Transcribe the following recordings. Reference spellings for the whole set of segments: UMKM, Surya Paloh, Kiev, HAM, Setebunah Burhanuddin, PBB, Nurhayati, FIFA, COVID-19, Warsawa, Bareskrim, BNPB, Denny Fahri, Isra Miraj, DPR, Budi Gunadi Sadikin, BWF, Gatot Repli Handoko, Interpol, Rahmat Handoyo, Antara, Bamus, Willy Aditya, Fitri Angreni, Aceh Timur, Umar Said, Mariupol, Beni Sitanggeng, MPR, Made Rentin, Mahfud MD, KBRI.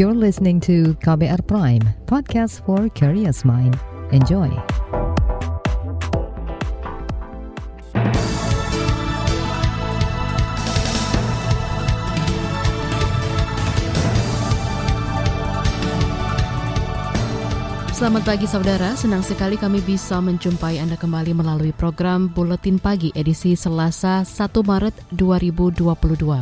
You're listening to KBR Prime, podcast for curious mind. Enjoy. Selamat pagi saudara, senang sekali kami bisa menjumpai Anda kembali melalui program Buletin Pagi edisi Selasa 1 Maret 2022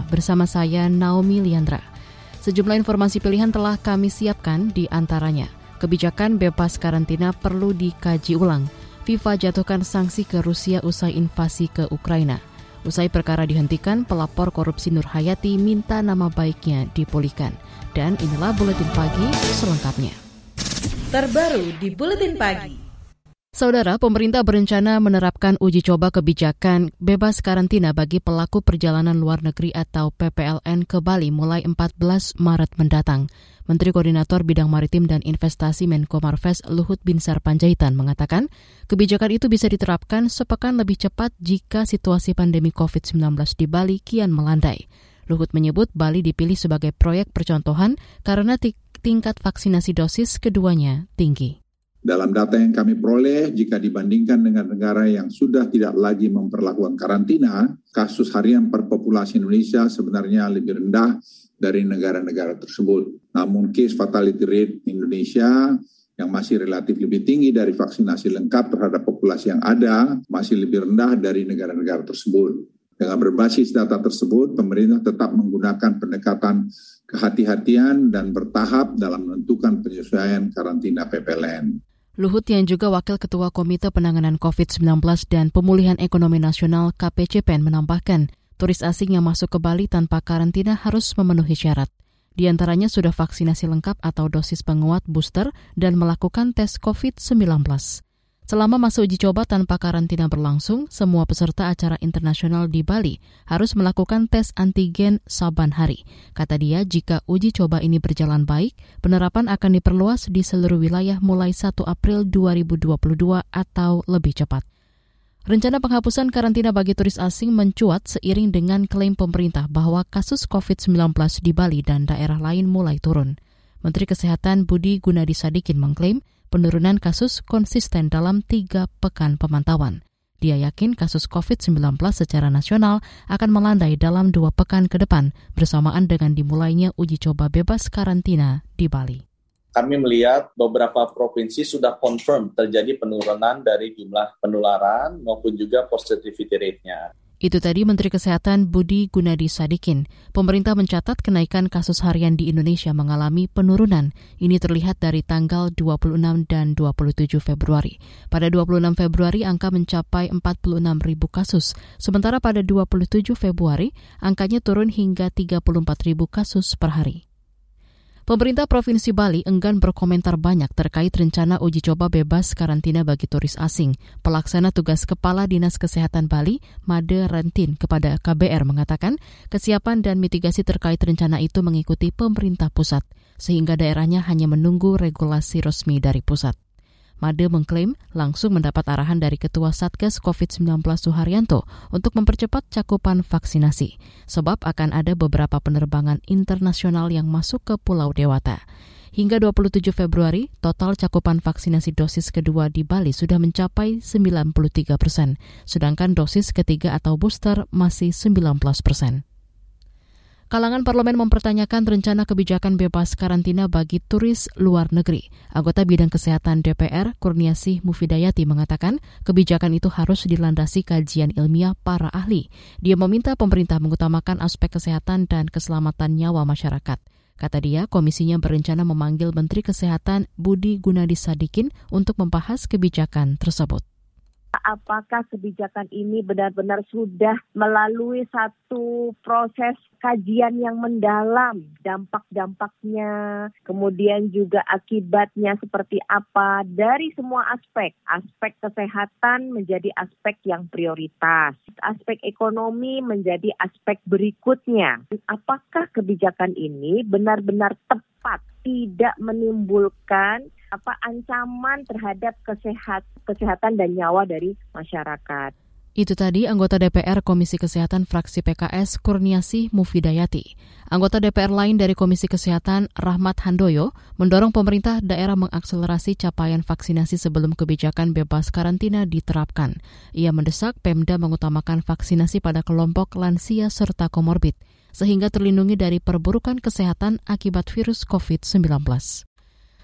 bersama saya Naomi Liandra. Sejumlah informasi pilihan telah kami siapkan di antaranya. Kebijakan bebas karantina perlu dikaji ulang. FIFA jatuhkan sanksi ke Rusia usai invasi ke Ukraina. Usai perkara dihentikan, pelapor korupsi Nurhayati minta nama baiknya dipulihkan. Dan inilah Buletin Pagi selengkapnya. Terbaru di Buletin Pagi. Saudara, pemerintah berencana menerapkan uji coba kebijakan bebas karantina bagi pelaku perjalanan luar negeri atau PPLN ke Bali mulai 14 Maret mendatang. Menteri Koordinator Bidang Maritim dan Investasi Menko Marves Luhut Binsar Pandjaitan mengatakan, kebijakan itu bisa diterapkan sepekan lebih cepat jika situasi pandemi COVID-19 di Bali kian melandai. Luhut menyebut Bali dipilih sebagai proyek percontohan karena tingkat vaksinasi dosis keduanya tinggi. Dalam data yang kami peroleh, jika dibandingkan dengan negara yang sudah tidak lagi memperlakukan karantina, kasus harian per populasi Indonesia sebenarnya lebih rendah dari negara-negara tersebut. Namun case fatality rate Indonesia yang masih relatif lebih tinggi dari vaksinasi lengkap terhadap populasi yang ada, masih lebih rendah dari negara-negara tersebut. Dengan berbasis data tersebut, pemerintah tetap menggunakan pendekatan kehati-hatian dan bertahap dalam menentukan penyesuaian karantina PPLN. Luhut yang juga Wakil Ketua Komite Penanganan COVID-19 dan Pemulihan Ekonomi Nasional KPCPN menambahkan, turis asing yang masuk ke Bali tanpa karantina harus memenuhi syarat. Di antaranya sudah vaksinasi lengkap atau dosis penguat booster dan melakukan tes COVID-19. Selama masa uji coba tanpa karantina berlangsung, semua peserta acara internasional di Bali harus melakukan tes antigen saban hari. Kata dia, jika uji coba ini berjalan baik, penerapan akan diperluas di seluruh wilayah mulai 1 April 2022 atau lebih cepat. Rencana penghapusan karantina bagi turis asing mencuat seiring dengan klaim pemerintah bahwa kasus COVID-19 di Bali dan daerah lain mulai turun. Menteri Kesehatan Budi Gunadi Sadikin mengklaim, penurunan kasus konsisten dalam 3 pekan pemantauan. Dia yakin kasus COVID-19 secara nasional akan melandai dalam 2 pekan ke depan bersamaan dengan dimulainya uji coba bebas karantina di Bali. Kami melihat beberapa provinsi sudah confirm terjadi penurunan dari jumlah penularan maupun juga positivity rate-nya. Itu tadi Menteri Kesehatan Budi Gunadi Sadikin. Pemerintah mencatat kenaikan kasus harian di Indonesia mengalami penurunan. Ini terlihat dari tanggal 26 dan 27 Februari. Pada 26 Februari, angka mencapai 46.000 kasus. Sementara pada 27 Februari, angkanya turun hingga 34.000 kasus per hari. Pemerintah Provinsi Bali enggan berkomentar banyak terkait rencana uji coba bebas karantina bagi turis asing. Pelaksana tugas Kepala Dinas Kesehatan Bali, Made Rentin, kepada KBR mengatakan kesiapan dan mitigasi terkait rencana itu mengikuti pemerintah pusat, sehingga daerahnya hanya menunggu regulasi resmi dari pusat. Made mengklaim langsung mendapat arahan dari Ketua Satgas COVID-19 Suharyanto untuk mempercepat cakupan vaksinasi, sebab akan ada beberapa penerbangan internasional yang masuk ke Pulau Dewata. Hingga 27 Februari, total cakupan vaksinasi dosis kedua di Bali sudah mencapai 93%, sedangkan dosis ketiga atau booster masih 19%. Kalangan parlemen mempertanyakan rencana kebijakan bebas karantina bagi turis luar negeri. Anggota bidang kesehatan DPR, Kurniasih Mufidayati, mengatakan kebijakan itu harus dilandasi kajian ilmiah para ahli. Dia meminta pemerintah mengutamakan aspek kesehatan dan keselamatan nyawa masyarakat. Kata dia, komisinya berencana memanggil Menteri Kesehatan Budi Gunadi Sadikin untuk membahas kebijakan tersebut. Apakah kebijakan ini benar-benar sudah melalui satu proses kajian yang mendalam, dampak-dampaknya, kemudian juga akibatnya seperti apa dari semua aspek. Aspek kesehatan menjadi aspek yang prioritas, aspek ekonomi menjadi aspek berikutnya. Apakah kebijakan ini benar-benar tepat, tidak menimbulkan ancaman terhadap kesehatan dan nyawa dari masyarakat. Itu tadi anggota DPR Komisi Kesehatan fraksi PKS Kurniasih Mufidayati. Anggota DPR lain dari Komisi Kesehatan Rahmat Handoyo mendorong pemerintah daerah mengakselerasi capaian vaksinasi sebelum kebijakan bebas karantina diterapkan. Ia mendesak Pemda mengutamakan vaksinasi pada kelompok lansia serta komorbid, sehingga terlindungi dari perburukan kesehatan akibat virus COVID-19.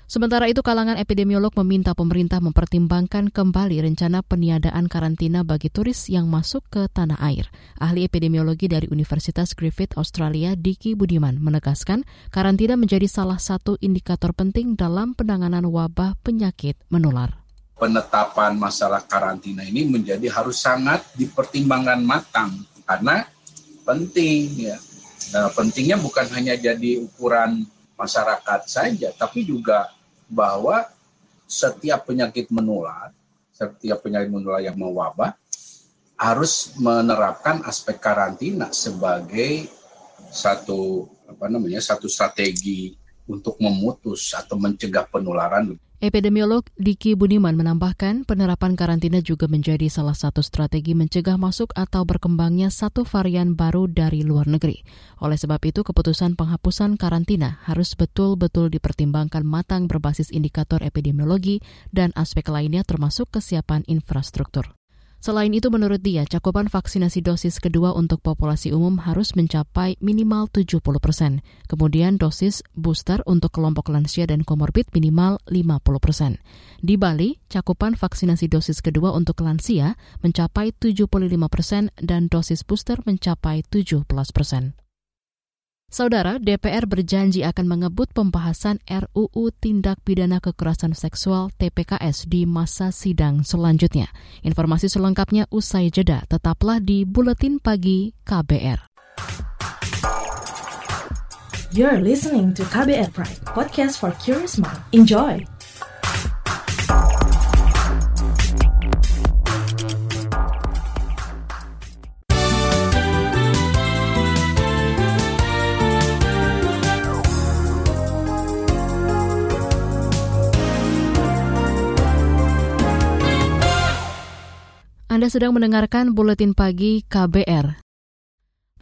Sementara itu, kalangan epidemiolog meminta pemerintah mempertimbangkan kembali rencana peniadaan karantina bagi turis yang masuk ke tanah air. Ahli epidemiologi dari Universitas Griffith Australia, Diki Budiman, menegaskan karantina menjadi salah satu indikator penting dalam penanganan wabah penyakit menular. Penetapan masalah karantina ini menjadi harus sangat dipertimbangkan matang karena penting ya. Nah, pentingnya bukan hanya jadi ukuran masyarakat saja, tapi juga bahwa setiap penyakit menular yang mewabah harus menerapkan aspek karantina sebagai satu strategi untuk memutus atau mencegah penularan. Epidemiolog Diki Budiman menambahkan penerapan karantina juga menjadi salah satu strategi mencegah masuk atau berkembangnya satu varian baru dari luar negeri. Oleh sebab itu, keputusan penghapusan karantina harus betul-betul dipertimbangkan matang berbasis indikator epidemiologi dan aspek lainnya termasuk kesiapan infrastruktur. Selain itu, menurut dia, cakupan vaksinasi dosis kedua untuk populasi umum harus mencapai minimal 70%. Kemudian dosis booster untuk kelompok lansia dan komorbid minimal 50%. Di Bali, cakupan vaksinasi dosis kedua untuk lansia mencapai 75% dan dosis booster mencapai 17%. Saudara, DPR berjanji akan mengebut pembahasan RUU Tindak Pidana Kekerasan Seksual TPKS di masa sidang selanjutnya. Informasi selengkapnya usai jeda, tetaplah di Buletin Pagi KBR. You're listening to KBR Prime, podcast for curious mind. Enjoy! Anda sedang mendengarkan Buletin Pagi KBR.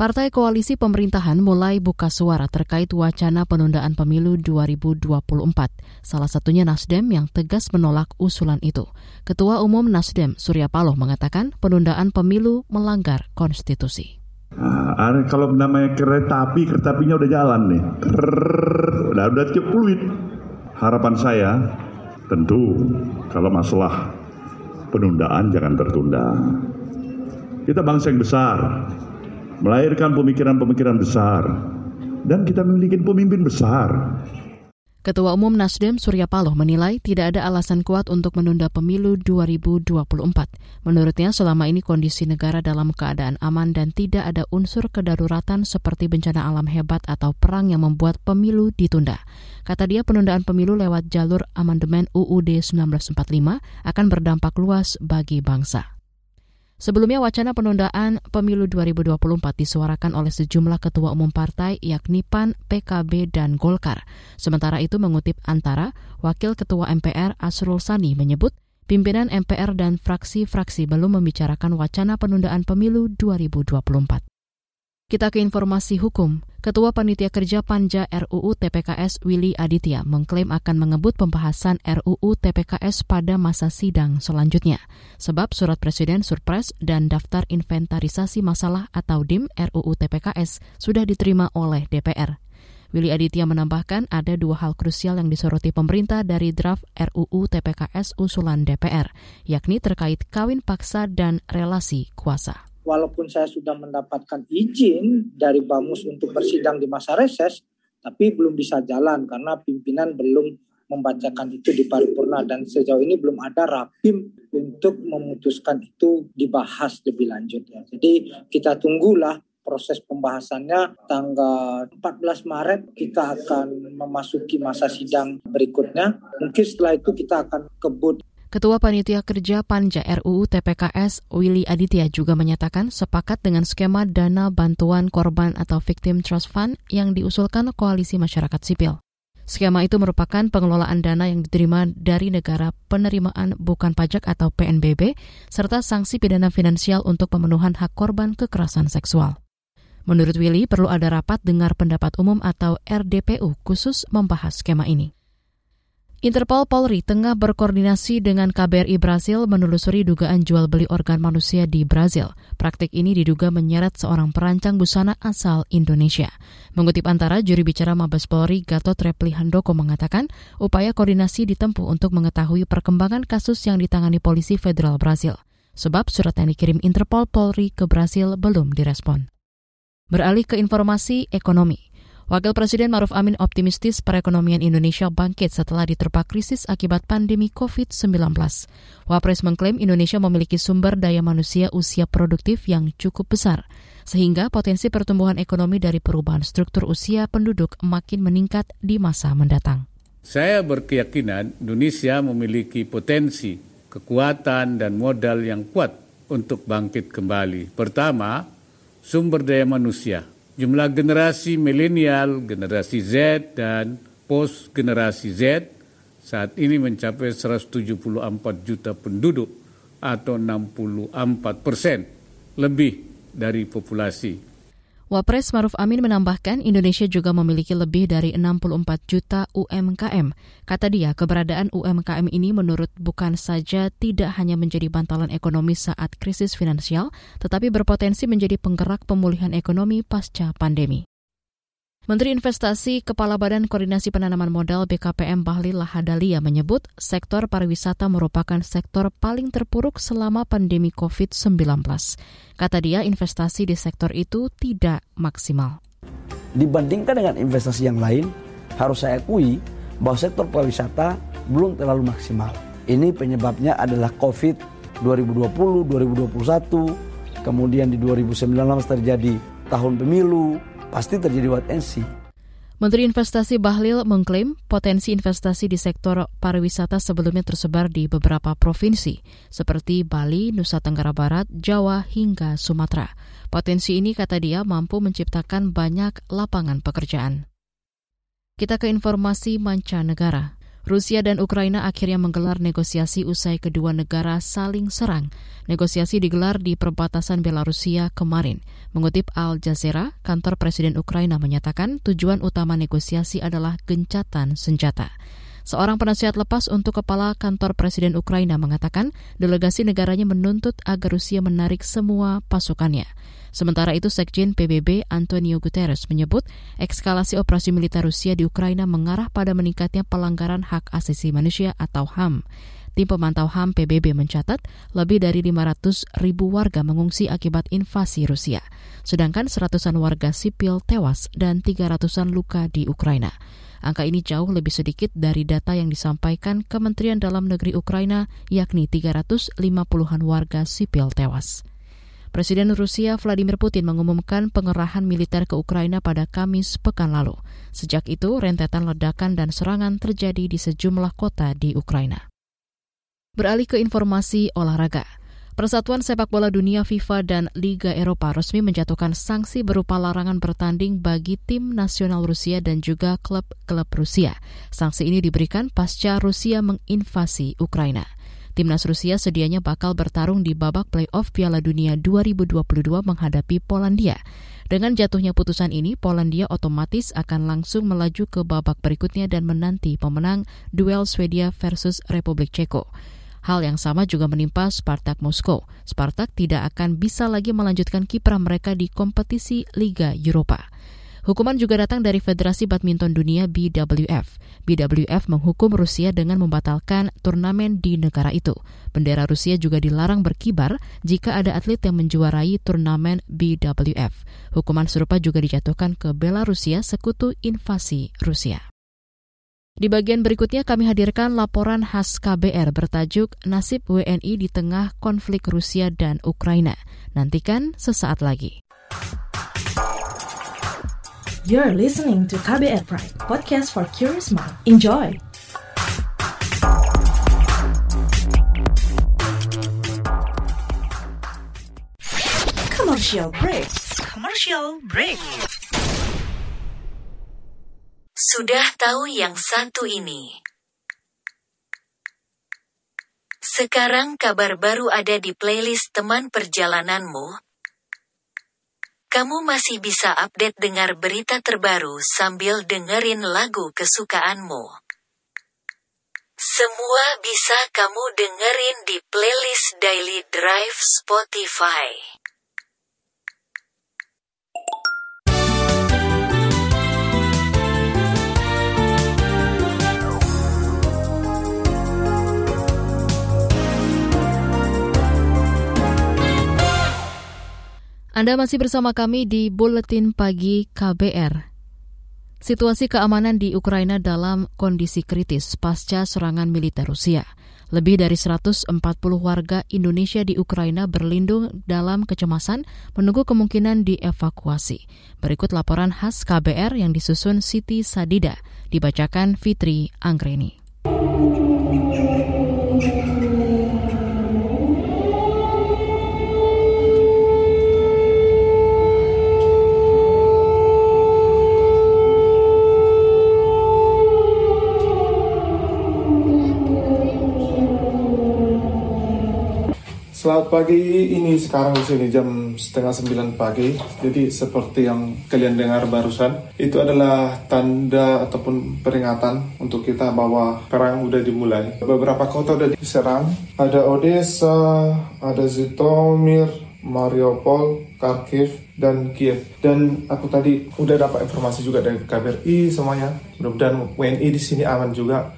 Partai koalisi pemerintahan mulai buka suara terkait wacana penundaan pemilu 2024. Salah satunya Nasdem yang tegas menolak usulan itu. Ketua Umum Nasdem, Surya Paloh, mengatakan penundaan pemilu melanggar konstitusi. Kalau namanya kereta apinya udah jalan nih. Udah tiup fluid. Harapan saya tentu kalau masalah penundaan jangan tertunda. Kita bangsa yang besar, melahirkan pemikiran-pemikiran besar, dan kita memiliki pemimpin besar. Ketua Umum Nasdem Surya Paloh menilai tidak ada alasan kuat untuk menunda pemilu 2024. Menurutnya selama ini kondisi negara dalam keadaan aman dan tidak ada unsur kedaruratan seperti bencana alam hebat atau perang yang membuat pemilu ditunda. Kata dia penundaan pemilu lewat jalur amandemen UUD 1945 akan berdampak luas bagi bangsa. Sebelumnya wacana penundaan pemilu 2024 disuarakan oleh sejumlah ketua umum partai yakni PAN, PKB, dan Golkar. Sementara itu mengutip Antara, Wakil Ketua MPR Asrul Sani menyebut pimpinan MPR dan fraksi-fraksi belum membicarakan wacana penundaan pemilu 2024. Kita ke informasi hukum. Ketua Panitia Kerja Panja RUU TPKS Willy Aditya mengklaim akan mengebut pembahasan RUU TPKS pada masa sidang selanjutnya. Sebab Surat Presiden Surpres dan Daftar Inventarisasi Masalah atau DIM RUU TPKS sudah diterima oleh DPR. Willy Aditya menambahkan ada dua hal krusial yang disoroti pemerintah dari draft RUU TPKS usulan DPR, yakni terkait kawin paksa dan relasi kuasa. Walaupun saya sudah mendapatkan izin dari BAMUS untuk bersidang di masa reses, tapi belum bisa jalan karena pimpinan belum membacakan itu di paripurna dan sejauh ini belum ada rapim untuk memutuskan itu dibahas lebih lanjut. Jadi kita tunggulah proses pembahasannya tanggal 14 Maret kita akan memasuki masa sidang berikutnya. Mungkin setelah itu kita akan kebut. Ketua Panitia Kerja Panja RUU TPKS Willy Aditya juga menyatakan sepakat dengan skema dana bantuan korban atau victim trust fund yang diusulkan koalisi masyarakat sipil. Skema itu merupakan pengelolaan dana yang diterima dari negara penerimaan bukan pajak atau PNBB, serta sanksi pidana finansial untuk pemenuhan hak korban kekerasan seksual. Menurut Willy, perlu ada rapat dengar pendapat umum atau RDPU khusus membahas skema ini. Interpol Polri tengah berkoordinasi dengan KBRI Brasil menelusuri dugaan jual-beli organ manusia di Brasil. Praktik ini diduga menyeret seorang perancang busana asal Indonesia. Mengutip Antara, juri bicara Mabes Polri Gatot Repli Handoko mengatakan upaya koordinasi ditempuh untuk mengetahui perkembangan kasus yang ditangani polisi federal Brasil. Sebab surat yang dikirim Interpol Polri ke Brasil belum direspon. Beralih ke informasi ekonomi. Wakil Presiden Ma'ruf Amin optimistis perekonomian Indonesia bangkit setelah diterpa krisis akibat pandemi COVID-19. Wapres mengklaim Indonesia memiliki sumber daya manusia usia produktif yang cukup besar, sehingga potensi pertumbuhan ekonomi dari perubahan struktur usia penduduk makin meningkat di masa mendatang. Saya berkeyakinan Indonesia memiliki potensi, kekuatan, dan modal yang kuat untuk bangkit kembali. Pertama, sumber daya manusia. Jumlah generasi milenial, generasi Z, dan post-generasi Z saat ini mencapai 174 juta penduduk atau 64% lebih dari populasi. Wapres Ma'ruf Amin menambahkan Indonesia juga memiliki lebih dari 64 juta UMKM. Kata dia, keberadaan UMKM ini menurut bukan saja tidak hanya menjadi bantalan ekonomi saat krisis finansial, tetapi berpotensi menjadi penggerak pemulihan ekonomi pasca pandemi. Menteri Investasi Kepala Badan Koordinasi Penanaman Modal BKPM Bahlil Lahadalia menyebut sektor pariwisata merupakan sektor paling terpuruk selama pandemi COVID-19. Kata dia, investasi di sektor itu tidak maksimal. Dibandingkan dengan investasi yang lain, harus saya akui bahwa sektor pariwisata belum terlalu maksimal. Ini penyebabnya adalah COVID 2020, 2021, kemudian di 2019 terjadi tahun pemilu, pasti terjadi what and see. Menteri Investasi Bahlil mengklaim potensi investasi di sektor pariwisata sebelumnya tersebar di beberapa provinsi, seperti Bali, Nusa Tenggara Barat, Jawa, hingga Sumatera. Potensi ini, kata dia, mampu menciptakan banyak lapangan pekerjaan. Kita ke informasi mancanegara. Rusia dan Ukraina akhirnya menggelar negosiasi usai kedua negara saling serang. Negosiasi digelar di perbatasan Belarusia kemarin. Mengutip Al Jazeera, kantor Presiden Ukraina menyatakan tujuan utama negosiasi adalah gencatan senjata. Seorang penasihat lepas untuk kepala kantor Presiden Ukraina mengatakan delegasi negaranya menuntut agar Rusia menarik semua pasukannya. Sementara itu, Sekjen PBB Antonio Guterres menyebut ekskalasi operasi militer Rusia di Ukraina mengarah pada meningkatnya pelanggaran hak asasi manusia atau HAM. Tim pemantau HAM PBB mencatat lebih dari 500.000 warga mengungsi akibat invasi Rusia, sedangkan seratusan warga sipil tewas dan 300-an luka di Ukraina. Angka ini jauh lebih sedikit dari data yang disampaikan Kementerian Dalam Negeri Ukraina, yakni 350-an warga sipil tewas. Presiden Rusia Vladimir Putin mengumumkan pengerahan militer ke Ukraina pada Kamis pekan lalu. Sejak itu, rentetan ledakan dan serangan terjadi di sejumlah kota di Ukraina. Beralih ke informasi olahraga. Persatuan Sepak Bola Dunia FIFA dan Liga Eropa resmi menjatuhkan sanksi berupa larangan bertanding bagi tim nasional Rusia dan juga klub-klub Rusia. Sanksi ini diberikan pasca Rusia menginvasi Ukraina. Timnas Rusia sedianya bakal bertarung di babak playoff Piala Dunia 2022 menghadapi Polandia. Dengan jatuhnya putusan ini, Polandia otomatis akan langsung melaju ke babak berikutnya dan menanti pemenang duel Swedia versus Republik Ceko. Hal yang sama juga menimpa Spartak Moskow. Spartak tidak akan bisa lagi melanjutkan kiprah mereka di kompetisi Liga Eropa. Hukuman juga datang dari Federasi Badminton Dunia BWF. BWF menghukum Rusia dengan membatalkan turnamen di negara itu. Bendera Rusia juga dilarang berkibar jika ada atlet yang menjuarai turnamen BWF. Hukuman serupa juga dijatuhkan ke Belarusia, sekutu invasi Rusia. Di bagian berikutnya kami hadirkan laporan khas KBR bertajuk Nasib WNI di Tengah Konflik Rusia dan Ukraina. Nantikan sesaat lagi. You're listening to KBR Prime, podcast for curious mind. Enjoy! Commercial break. Sudah tahu yang satu ini. Sekarang kabar baru ada di playlist teman perjalananmu. Kamu masih bisa update dengar berita terbaru sambil dengerin lagu kesukaanmu. Semua bisa kamu dengerin di playlist Daily Drive Spotify. Anda masih bersama kami di Buletin Pagi KBR. Situasi keamanan di Ukraina dalam kondisi kritis pasca serangan militer Rusia. Lebih dari 140 warga Indonesia di Ukraina berlindung dalam kecemasan menunggu kemungkinan dievakuasi. Berikut laporan khas KBR yang disusun Siti Sadida, dibacakan Fitri Angreni. Selamat pagi, ini sekarang disini jam 8:30 pagi. Jadi seperti yang kalian dengar barusan, itu adalah tanda ataupun peringatan untuk kita bahwa perang udah dimulai. Beberapa kota udah diserang, ada Odessa, ada Zitomir, Mariupol, Kharkiv, dan Kiev. Dan aku tadi udah dapat informasi juga dari KBRI semuanya. Mudah-mudahan WNI di sini aman juga.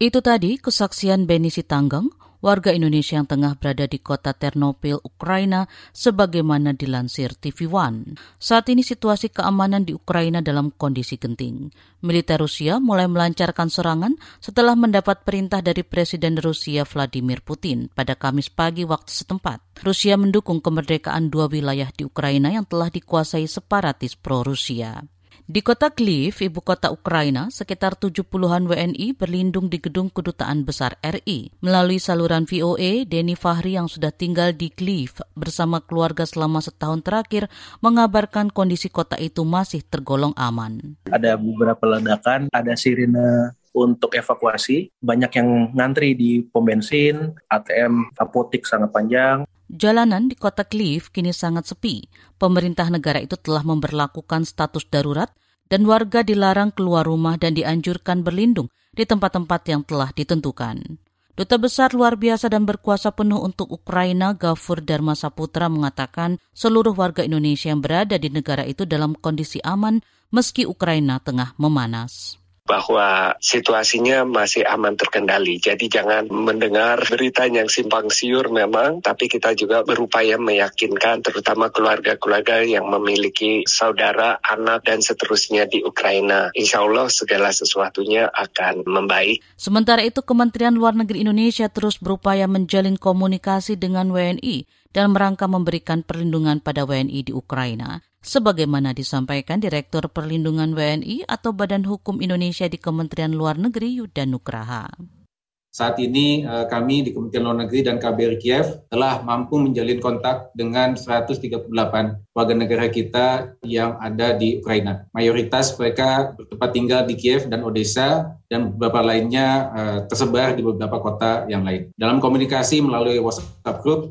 Itu tadi kesaksian Beni Sitanggeng, warga Indonesia yang tengah berada di kota Ternopil, Ukraina, sebagaimana dilansir TV One. Saat ini situasi keamanan di Ukraina dalam kondisi genting. Militer Rusia mulai melancarkan serangan setelah mendapat perintah dari Presiden Rusia Vladimir Putin pada Kamis pagi waktu setempat. Rusia mendukung kemerdekaan dua wilayah di Ukraina yang telah dikuasai separatis pro-Rusia. Di kota Kyiv, ibu kota Ukraina, sekitar 70-an WNI berlindung di gedung kedutaan besar RI. Melalui saluran VOA, Denny Fahri yang sudah tinggal di Kyiv bersama keluarga selama setahun terakhir mengabarkan kondisi kota itu masih tergolong aman. Ada beberapa ledakan, ada sirine untuk evakuasi, banyak yang ngantri di pom bensin, ATM, apotik sangat panjang. Jalanan di kota Kyiv kini sangat sepi. Pemerintah negara itu telah memberlakukan status darurat dan warga dilarang keluar rumah dan dianjurkan berlindung di tempat-tempat yang telah ditentukan. Duta Besar Luar Biasa dan Berkuasa Penuh untuk Ukraina, Gafur Dharma Saputra, mengatakan seluruh warga Indonesia yang berada di negara itu dalam kondisi aman meski Ukraina tengah memanas. Bahwa situasinya masih aman terkendali. Jadi jangan mendengar berita yang simpang siur memang, tapi kita juga berupaya meyakinkan terutama keluarga-keluarga yang memiliki saudara, anak, dan seterusnya di Ukraina. Insya Allah segala sesuatunya akan membaik. Sementara itu, Kementerian Luar Negeri Indonesia terus berupaya menjalin komunikasi dengan WNI dan merangka memberikan perlindungan pada WNI di Ukraina. Sebagaimana disampaikan Direktur Perlindungan WNI atau Badan Hukum Indonesia di Kementerian Luar Negeri, Yuda Nugraha. Saat ini kami di Kementerian Luar Negeri dan KBRI Kiev telah mampu menjalin kontak dengan 138 warga negara kita yang ada di Ukraina. Mayoritas mereka bertempat tinggal di Kiev dan Odessa dan beberapa lainnya tersebar di beberapa kota yang lain. Dalam komunikasi melalui WhatsApp group,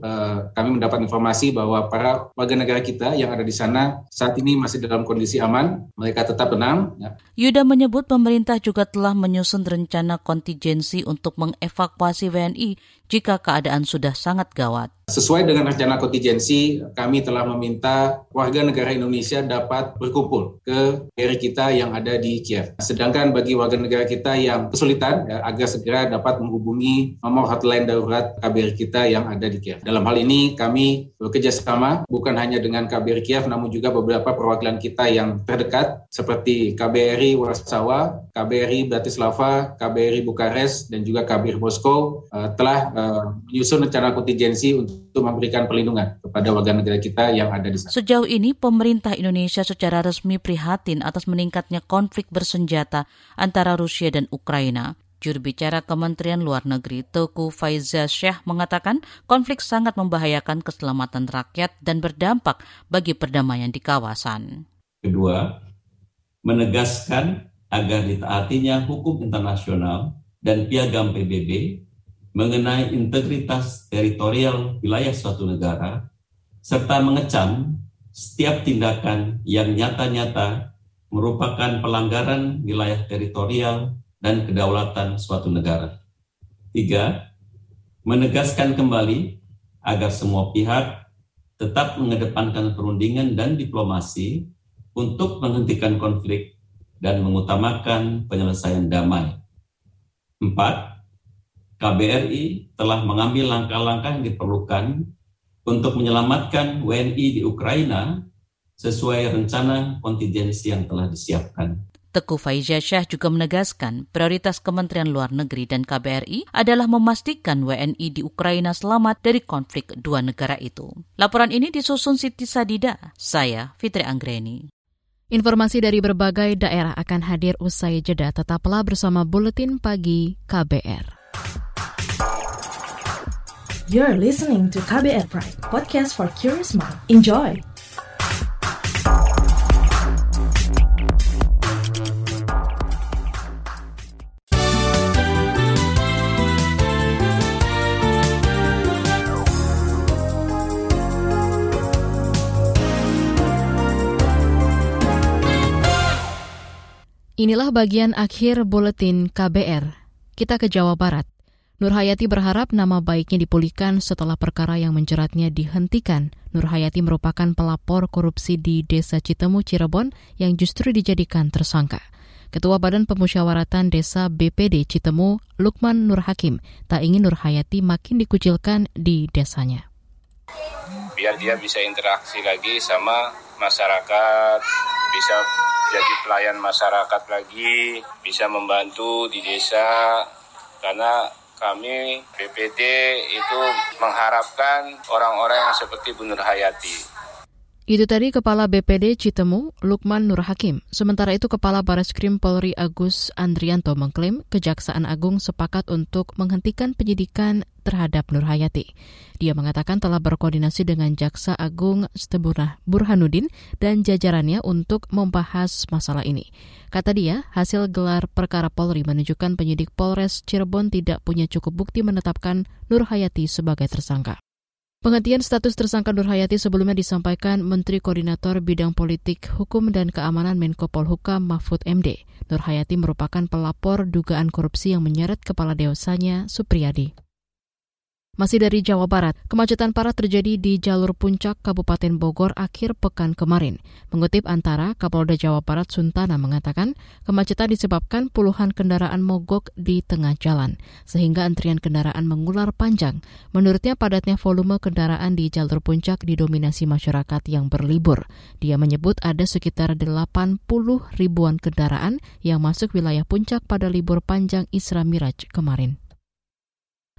kami mendapat informasi bahwa para warga negara kita yang ada di sana saat ini masih dalam kondisi aman, mereka tetap tenang. Yuda menyebut pemerintah juga telah menyusun rencana kontingensi untuk mengevakuasi WNI jika keadaan sudah sangat gawat. Sesuai dengan rencana kontingensi, kami telah meminta warga negara Indonesia dapat berkumpul ke KBRI kita yang ada di Kiev. Sedangkan bagi warga negara kita yang kesulitan, agar segera dapat menghubungi nomor hotline darurat KBRI kita yang ada di Kiev. Dalam hal ini, kami bekerja sama bukan hanya dengan KBRI Kiev, namun juga beberapa perwakilan kita yang terdekat, seperti KBRI Warsawa, KBRI Bratislava, KBRI Bukares, dan juga KBRI Moskow, telah menyusun rencana kontingensi untuk memberikan perlindungan kepada warga negara kita yang ada di sana. Sejauh ini, pemerintah Indonesia secara resmi prihatin atas meningkatnya konflik bersenjata antara Rusia dan Ukraina. Juru bicara Kementerian Luar Negeri, Teuku Faiza Syekh, mengatakan konflik sangat membahayakan keselamatan rakyat dan berdampak bagi perdamaian di kawasan. Kedua, menegaskan agar ditaatinya hukum internasional dan piagam PBB mengenai integritas teritorial wilayah suatu negara, serta mengecam setiap tindakan yang nyata-nyata merupakan pelanggaran wilayah teritorial dan kedaulatan suatu negara. 3. Menegaskan kembali agar semua pihak tetap mengedepankan perundingan dan diplomasi untuk menghentikan konflik dan mengutamakan penyelesaian damai. 4. KBRI telah mengambil langkah-langkah yang diperlukan untuk menyelamatkan WNI di Ukraina sesuai rencana kontingensi yang telah disiapkan. Teguh Faizah Syah juga menegaskan prioritas Kementerian Luar Negeri dan KBRI adalah memastikan WNI di Ukraina selamat dari konflik dua negara itu. Laporan ini disusun Siti Sadida, saya Fitri Angreni. Informasi dari berbagai daerah akan hadir usai jeda. Tetaplah bersama Buletin Pagi KBR. You're listening to KBR Prime, podcast for curious mind. Enjoy! Inilah bagian akhir buletin KBR. Kita ke Jawa Barat. Nurhayati berharap nama baiknya dipulihkan setelah perkara yang menjeratnya dihentikan. Nurhayati merupakan pelapor korupsi di Desa Citemu, Cirebon yang justru dijadikan tersangka. Ketua Badan Pemusyawaratan Desa BPD Citemu, Lukman Nurhakim, tak ingin Nurhayati makin dikucilkan di desanya. Biar dia bisa interaksi lagi sama masyarakat, bisa jadi pelayan masyarakat lagi, bisa membantu di desa, karena kami BPD itu mengharapkan orang-orang yang seperti Bu Nurhayati. Itu tadi Kepala BPD Citemu, Lukman Nurhakim. Sementara itu Kepala Bareskrim Polri Agus Andrianto mengklaim Kejaksaan Agung sepakat untuk menghentikan penyidikan terhadap Nurhayati. Dia mengatakan telah berkoordinasi dengan Jaksa Agung Setebunah Burhanuddin dan jajarannya untuk membahas masalah ini. Kata dia, hasil gelar perkara Polri menunjukkan penyidik Polres Cirebon tidak punya cukup bukti menetapkan Nurhayati sebagai tersangka. Penghentian status tersangka Nurhayati sebelumnya disampaikan Menteri Koordinator Bidang Politik, Hukum dan Keamanan Menko Polhukam Mahfud MD. Nurhayati merupakan pelapor dugaan korupsi yang menyeret kepala desanya Supriyadi. Masih dari Jawa Barat, kemacetan parah terjadi di jalur puncak Kabupaten Bogor akhir pekan kemarin. Mengutip Antara, Kapolda Jawa Barat Suntana mengatakan kemacetan disebabkan puluhan kendaraan mogok di tengah jalan, sehingga antrian kendaraan mengular panjang. Menurutnya padatnya volume kendaraan di jalur puncak didominasi masyarakat yang berlibur. Dia menyebut ada sekitar 80 ribuan kendaraan yang masuk wilayah puncak pada libur panjang Isra Miraj kemarin.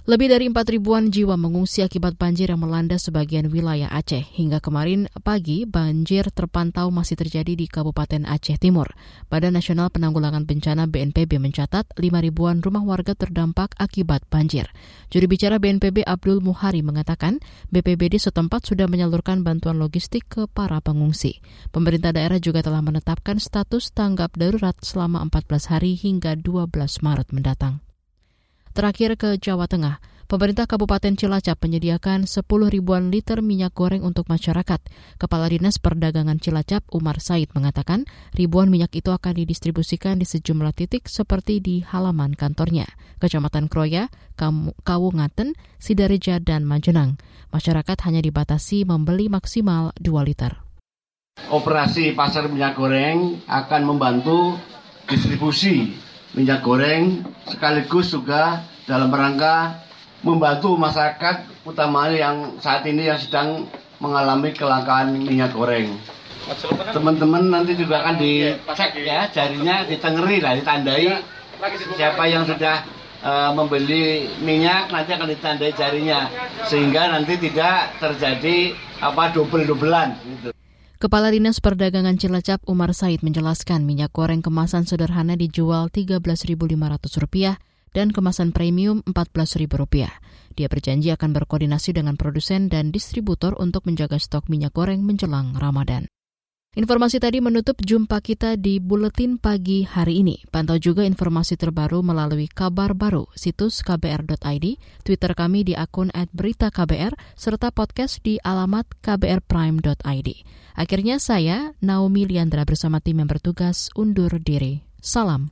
Lebih dari 4 ribuan jiwa mengungsi akibat banjir yang melanda sebagian wilayah Aceh. Hingga kemarin pagi, banjir terpantau masih terjadi di Kabupaten Aceh Timur. Badan Nasional Penanggulangan Bencana BNPB mencatat 5 ribuan rumah warga terdampak akibat banjir. Juru bicara BNPB Abdul Muhari mengatakan, BPBD setempat sudah menyalurkan bantuan logistik ke para pengungsi. Pemerintah daerah juga telah menetapkan status tanggap darurat selama 14 hari hingga 12 Maret mendatang. Terakhir ke Jawa Tengah, pemerintah Kabupaten Cilacap menyediakan 10 ribuan liter minyak goreng untuk masyarakat. Kepala Dinas Perdagangan Cilacap, Umar Said, mengatakan ribuan minyak itu akan didistribusikan di sejumlah titik seperti di halaman kantornya, Kecamatan Kroya, Kawungaten, Sidareja, dan Majenang. Masyarakat hanya dibatasi membeli maksimal 2 liter. Operasi pasar minyak goreng akan membantu distribusi minyak goreng sekaligus juga dalam rangka membantu masyarakat utamanya yang saat ini yang sedang mengalami kelangkaan minyak goreng. Teman-teman nanti juga akan dicek ya, jarinya ditengeri lah, ditandai siapa yang sudah membeli minyak nanti akan ditandai jarinya sehingga nanti tidak terjadi double-doublean gitu. Kepala Dinas Perdagangan Cilacap Umar Said menjelaskan minyak goreng kemasan sederhana dijual Rp13.500 dan kemasan premium Rp14.000. Dia berjanji akan berkoordinasi dengan produsen dan distributor untuk menjaga stok minyak goreng menjelang Ramadan. Informasi tadi menutup jumpa kita di Buletin Pagi hari ini. Pantau juga informasi terbaru melalui Kabar Baru, situs kbr.id, Twitter kami di akun @beritaKBR, serta podcast di alamat kbrprime.id. Akhirnya saya, Naomi Liandra, bersama tim yang bertugas undur diri. Salam.